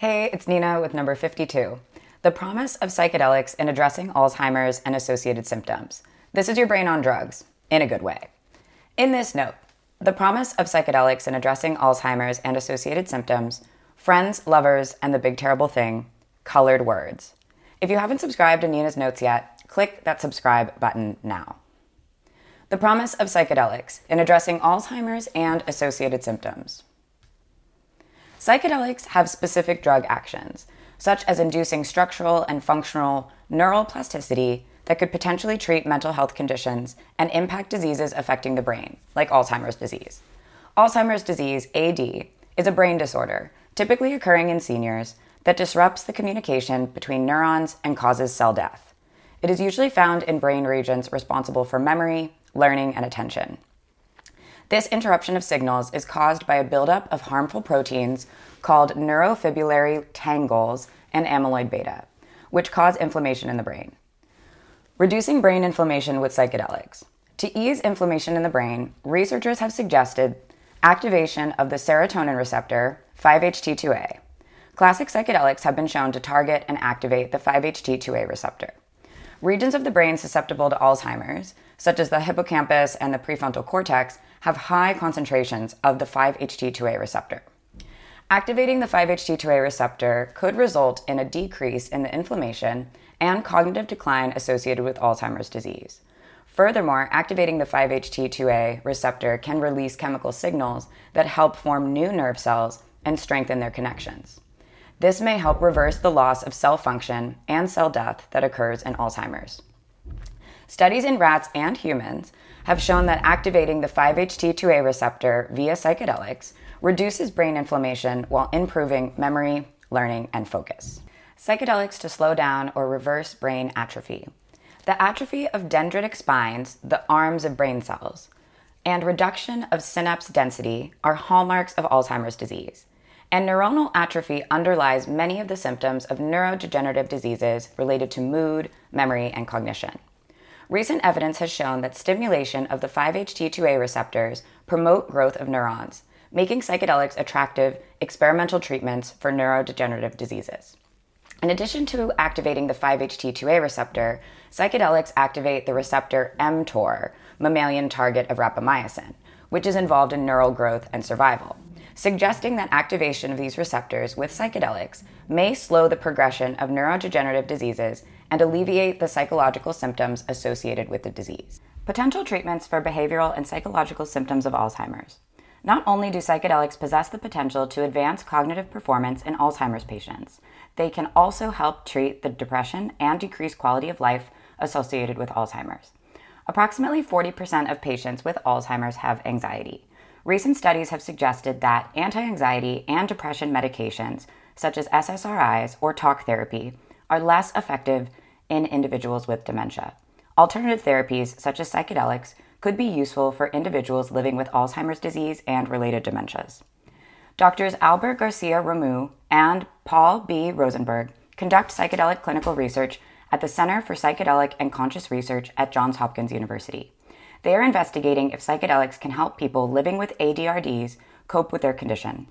Hey, it's Nina with number 52. The promise of psychedelics in addressing Alzheimer's and associated symptoms. This is your brain on drugs, in a good way. In this note, the promise of psychedelics in addressing Alzheimer's and associated symptoms, Friends, Lovers, and the Big Terrible Thing, Colored Words. If you haven't subscribed to Nina's Notes yet, click that subscribe button now. The promise of psychedelics in addressing Alzheimer's and associated symptoms. Psychedelics have specific drug actions, such as inducing structural and functional neuroplasticity that could potentially treat mental health conditions and impact diseases affecting the brain, like Alzheimer's disease. Alzheimer's disease, AD, is a brain disorder, typically occurring in seniors, that disrupts the communication between neurons and causes cell death. It is usually found in brain regions responsible for memory, learning, and attention. This interruption of signals is caused by a buildup of harmful proteins called neurofibrillar tangles and amyloid beta, which cause inflammation in the brain. Reducing brain inflammation with psychedelics. To ease inflammation in the brain, researchers have suggested activation of the serotonin receptor, 5-HT2A. Classic psychedelics have been shown to target and activate the 5-HT2A receptor. Regions of the brain susceptible to Alzheimer's, such as the hippocampus and the prefrontal cortex, have high concentrations of the 5-HT2A receptor. Activating the 5-HT2A receptor could result in a decrease in the inflammation and cognitive decline associated with Alzheimer's disease. Furthermore, activating the 5-HT2A receptor can release chemical signals that help form new nerve cells and strengthen their connections. This may help reverse the loss of cell function and cell death that occurs in Alzheimer's. Studies in rats and humans have shown that activating the 5-HT2A receptor via psychedelics reduces brain inflammation while improving memory, learning, and focus. Psychedelics to slow down or reverse brain atrophy. The atrophy of dendritic spines, the arms of brain cells, and reduction of synapse density are hallmarks of Alzheimer's disease. And neuronal atrophy underlies many of the symptoms of neurodegenerative diseases related to mood, memory, and cognition. Recent evidence has shown that stimulation of the 5-HT2A receptors promote growth of neurons, making psychedelics attractive experimental treatments for neurodegenerative diseases. In addition to activating the 5-HT2A receptor, psychedelics activate the receptor mTOR, mammalian target of rapamycin, which is involved in neural growth and survival, suggesting that activation of these receptors with psychedelics may slow the progression of neurodegenerative diseases and alleviate the psychological symptoms associated with the disease. Potential treatments for behavioral and psychological symptoms of Alzheimer's. Not only do psychedelics possess the potential to advance cognitive performance in Alzheimer's patients, they can also help treat the depression and decrease quality of life associated with Alzheimer's. Approximately 40% of patients with Alzheimer's have anxiety. Recent studies have suggested that anti-anxiety and depression medications, such as SSRIs or talk therapy, are less effective in individuals with dementia. Alternative therapies, such as psychedelics, could be useful for individuals living with Alzheimer's disease and related dementias. Doctors Albert Garcia-Romo and Paul B. Rosenberg conduct psychedelic clinical research at the Center for Psychedelic and Conscious Research at Johns Hopkins University. They are investigating if psychedelics can help people living with ADRDs cope with their condition.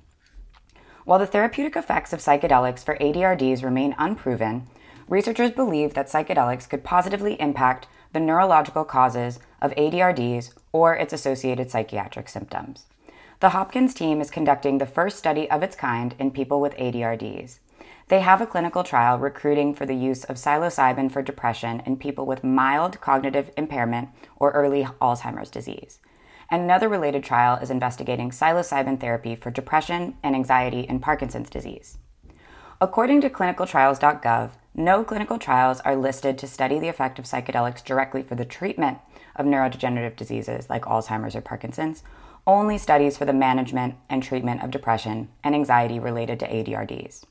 While the therapeutic effects of psychedelics for ADRDs remain unproven, researchers believe that psychedelics could positively impact the neurological causes of ADRDs or its associated psychiatric symptoms. The Hopkins team is conducting the first study of its kind in people with ADRDs. They have a clinical trial recruiting for the use of psilocybin for depression in people with mild cognitive impairment or early Alzheimer's disease. Another related trial is investigating psilocybin therapy for depression and anxiety in Parkinson's disease. According to clinicaltrials.gov, no clinical trials are listed to study the effect of psychedelics directly for the treatment of neurodegenerative diseases like Alzheimer's or Parkinson's, only studies for the management and treatment of depression and anxiety related to ADRDs.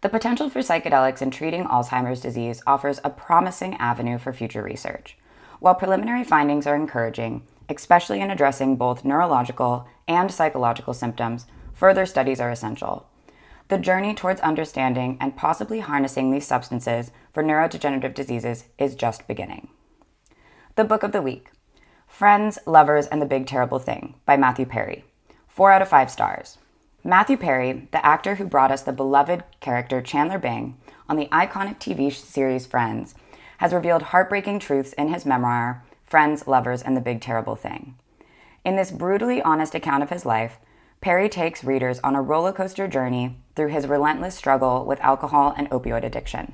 The potential for psychedelics in treating Alzheimer's disease offers a promising avenue for future research. While preliminary findings are encouraging, especially in addressing both neurological and psychological symptoms, further studies are essential. The journey towards understanding and possibly harnessing these substances for neurodegenerative diseases is just beginning. The Book of the Week: Friends, Lovers, and the Big Terrible Thing by Matthew Perry. 4 out of 5 stars. Matthew Perry, the actor who brought us the beloved character Chandler Bing on the iconic TV series Friends, has revealed heartbreaking truths in his memoir, Friends, Lovers, and the Big Terrible Thing. In this brutally honest account of his life, Perry takes readers on a roller coaster journey through his relentless struggle with alcohol and opioid addiction.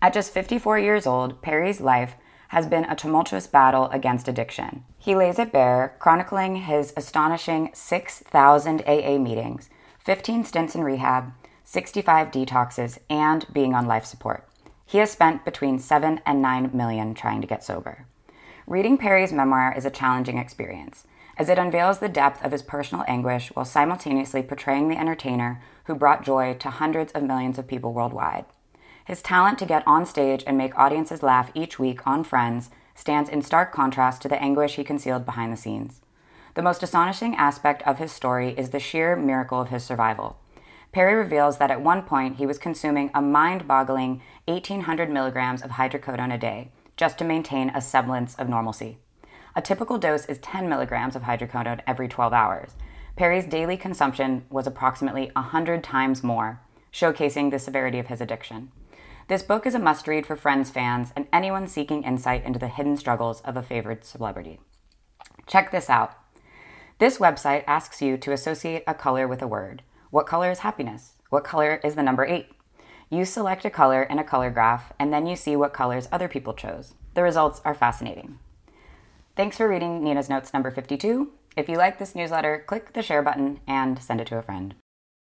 At just 54 years old, Perry's life has been a tumultuous battle against addiction. He lays it bare, chronicling his astonishing 6,000 AA meetings, 15 stints in rehab, 65 detoxes, and being on life support. He has spent between $7 and $9 million trying to get sober. Reading Perry's memoir is a challenging experience, as it unveils the depth of his personal anguish while simultaneously portraying the entertainer who brought joy to hundreds of millions of people worldwide. His talent to get on stage and make audiences laugh each week on Friends stands in stark contrast to the anguish he concealed behind the scenes. The most astonishing aspect of his story is the sheer miracle of his survival. Perry reveals that at one point he was consuming a mind-boggling 1,800 milligrams of hydrocodone a day just to maintain a semblance of normalcy. A typical dose is 10 milligrams of hydrocodone every 12 hours. Perry's daily consumption was approximately 100 times more, showcasing the severity of his addiction. This book is a must-read for Friends fans and anyone seeking insight into the hidden struggles of a favored celebrity. Check this out. This website asks you to associate a color with a word. What color is happiness? What color is the number 8? You select a color in a color graph, and then you see what colors other people chose. The results are fascinating. Thanks for reading Nina's Notes number 52. If you like this newsletter, click the share button and send it to a friend.